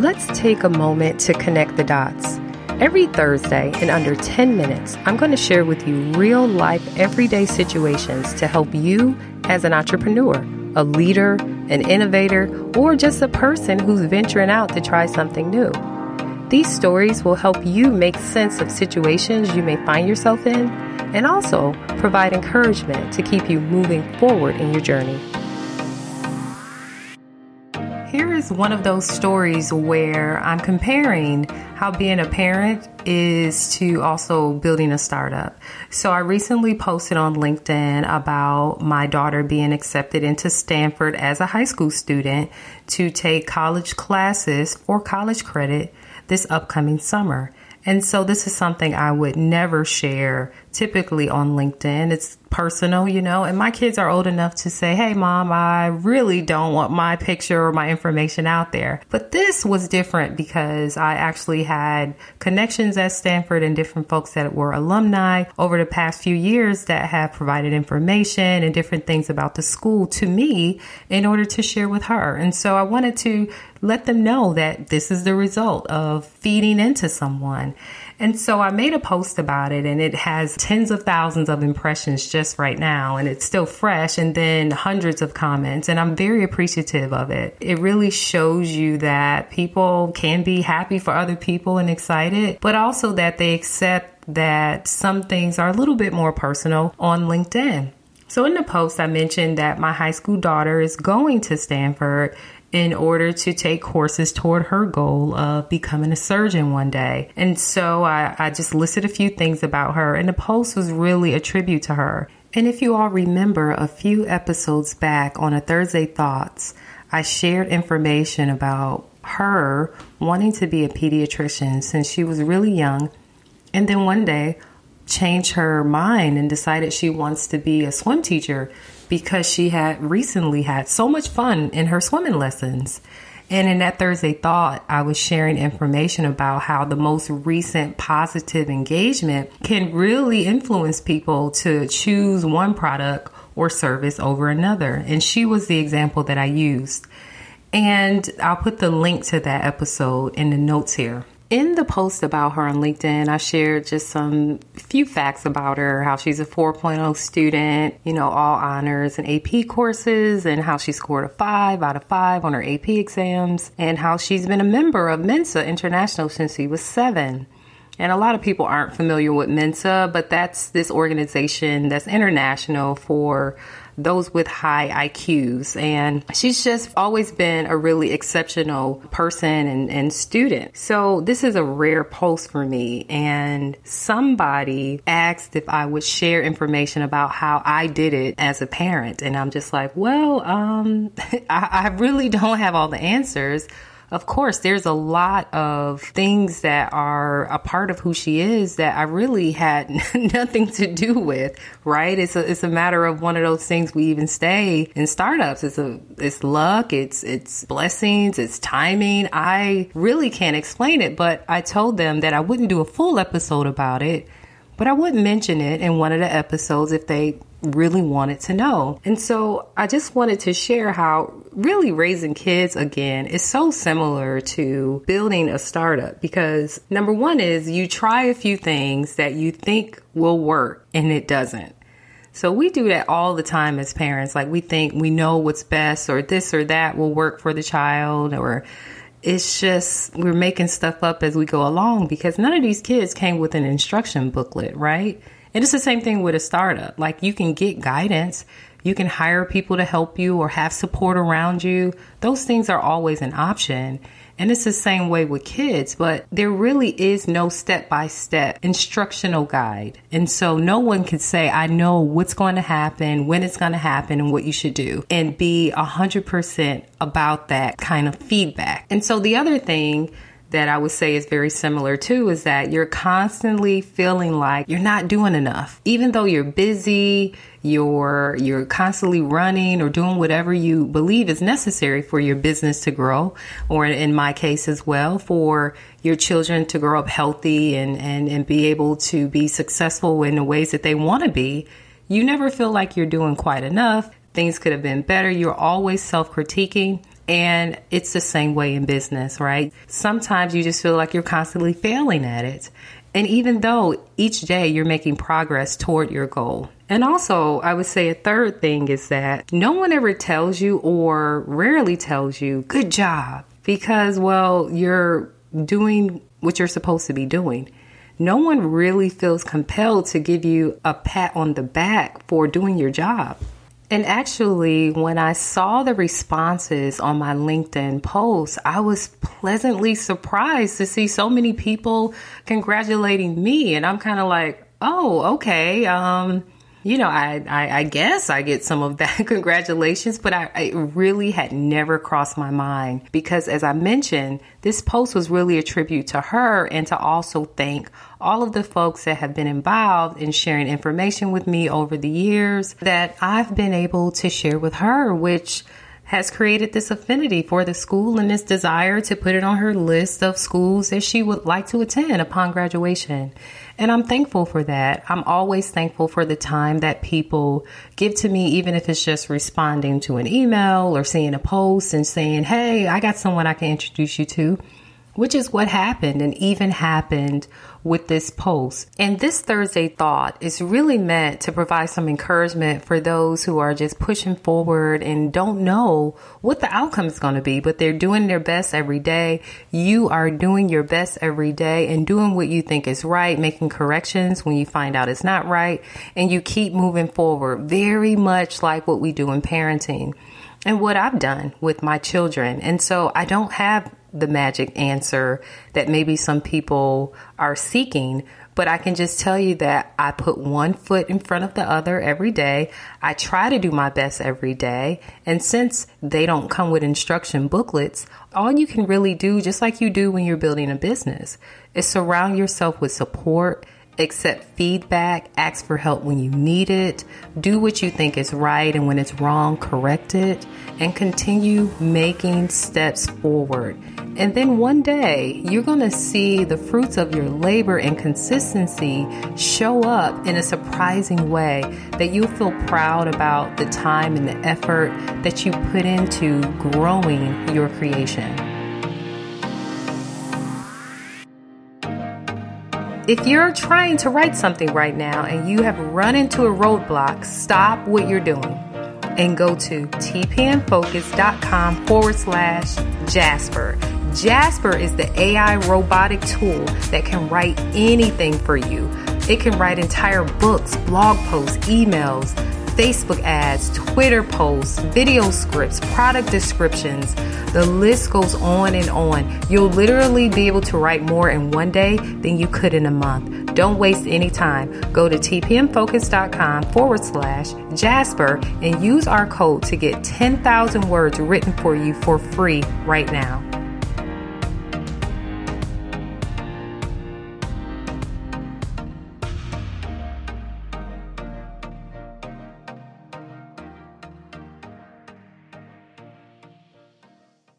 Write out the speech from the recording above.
Let's take a moment to connect the dots. Every Thursday, in under 10 minutes, I'm going to share with you real-life, everyday situations to help you as an entrepreneur, a leader, an innovator, or just a person who's venturing out to try something new. These stories will help you make sense of situations you may find yourself in and also provide encouragement to keep you moving forward in your journey. Here is one of those stories where I'm comparing how being a parent is to also building a startup. So I recently posted on LinkedIn about my daughter being accepted into Stanford as a high school student to take college classes for college credit this upcoming summer. And so this is something I would never share typically on LinkedIn. It's personal, you know, and my kids are old enough to say, hey, mom, I really don't want my picture or my information out there. But this was different because I actually had connections at Stanford and different folks that were alumni over the past few years that have provided information and different things about the school to me in order to share with her. And so I wanted to let them know that this is the result of feeding into someone. And so I made a post about it, and it has tens of thousands of impressions just right now, and it's still fresh, and then hundreds of comments, and I'm very appreciative of it. It really shows you that people can be happy for other people and excited, but also that they accept that some things are a little bit more personal on LinkedIn. So in the post, I mentioned that my high school daughter is going to Stanford in order to take courses toward her goal of becoming a surgeon one day. And so I just listed a few things about her, and the post was really a tribute to her. And if you all remember a few episodes back on a Thursday Thoughts, I shared information about her wanting to be a pediatrician since she was really young. And then one day changed her mind and decided she wants to be a swim teacher because she had recently had so much fun in her swimming lessons. And in that Thursday Thought, I was sharing information about how the most recent positive engagement can really influence people to choose one product or service over another. And she was the example that I used. And I'll put the link to that episode in the notes here. In the post about her on LinkedIn, I shared just some few facts about her, how she's a 4.0 student, you know, all honors and AP courses, and how she scored a 5 out of 5 on her AP exams, and how she's been a member of Mensa International since she was 7. And a lot of people aren't familiar with Mensa, but that's this organization that's international for those with high IQs. And she's just always been a really exceptional person and student. So this is a rare post for me. And somebody asked if I would share information about how I did it as a parent. And I'm just like, well, I really don't have all the answers. Of course, there's a lot of things that are a part of who she is that I really had nothing to do with, right? It's a matter of one of those things we even say in startups. It's luck, it's blessings, it's timing. I really can't explain it, but I told them that I wouldn't do a full episode about it, but I would mention it in one of the episodes if they really wanted to know. And so I just wanted to share how really raising kids again is so similar to building a startup, because number one is you try a few things that you think will work and it doesn't. So we do that all the time as parents. Like we think we know what's best, or this or that will work for the child, or it's just we're making stuff up as we go along because none of these kids came with an instruction booklet, right? And it's the same thing with a startup. Like you can get guidance, you can hire people to help you or have support around you. Those things are always an option. And it's the same way with kids, but there really is no step-by-step instructional guide. And so no one can say, I know what's going to happen, when it's going to happen, and what you should do, and be 100% about that kind of feedback. And so the other thing that I would say is very similar too is that you're constantly feeling like you're not doing enough. Even though you're busy, you're constantly running or doing whatever you believe is necessary for your business to grow, or in my case as well, for your children to grow up healthy and be able to be successful in the ways that they want to be, you never feel like you're doing quite enough. Things could have been better. You're always self-critiquing. And it's the same way in business, right? Sometimes you just feel like you're constantly failing at it. And even though each day you're making progress toward your goal. And also, I would say a third thing is that no one ever tells you, or rarely tells you, good job, because, well, you're doing what you're supposed to be doing. No one really feels compelled to give you a pat on the back for doing your job. And actually, when I saw the responses on my LinkedIn post, I was pleasantly surprised to see so many people congratulating me. And I'm kind of like, oh, okay. I guess I get some of that congratulations, but I really had never crossed my mind, because as I mentioned, this post was really a tribute to her, and to also thank all of the folks that have been involved in sharing information with me over the years that I've been able to share with her, which has created this affinity for the school and this desire to put it on her list of schools that she would like to attend upon graduation. And I'm thankful for that. I'm always thankful for the time that people give to me, even if it's just responding to an email or seeing a post and saying, hey, I got someone I can introduce you to, which is what happened and even happened with this post. And this Thursday thought is really meant to provide some encouragement for those who are just pushing forward and don't know what the outcome is going to be, but they're doing their best every day. You are doing your best every day and doing what you think is right, making corrections when you find out it's not right, and you keep moving forward, very much like what we do in parenting and what I've done with my children. And so I don't have the magic answer that maybe some people are seeking, but I can just tell you that I put one foot in front of the other every day. I try to do my best every day. And since they don't come with instruction booklets, all you can really do, just like you do when you're building a business, is surround yourself with support, accept feedback, ask for help when you need it, do what you think is right, and when it's wrong, correct it, and continue making steps forward. And then one day, you're going to see the fruits of your labor and consistency show up in a surprising way that you'll feel proud about the time and the effort that you put into growing your creation. If you're trying to write something right now and you have run into a roadblock, stop what you're doing and go to tpnfocus.com/Jasper. Jasper is the AI robotic tool that can write anything for you. It can write entire books, blog posts, emails, Facebook ads, Twitter posts, video scripts, product descriptions. The list goes on and on. You'll literally be able to write more in one day than you could in a month. Don't waste any time. Go to tpnfocus.com/Jasper and use our code to get 10,000 words written for you for free right now.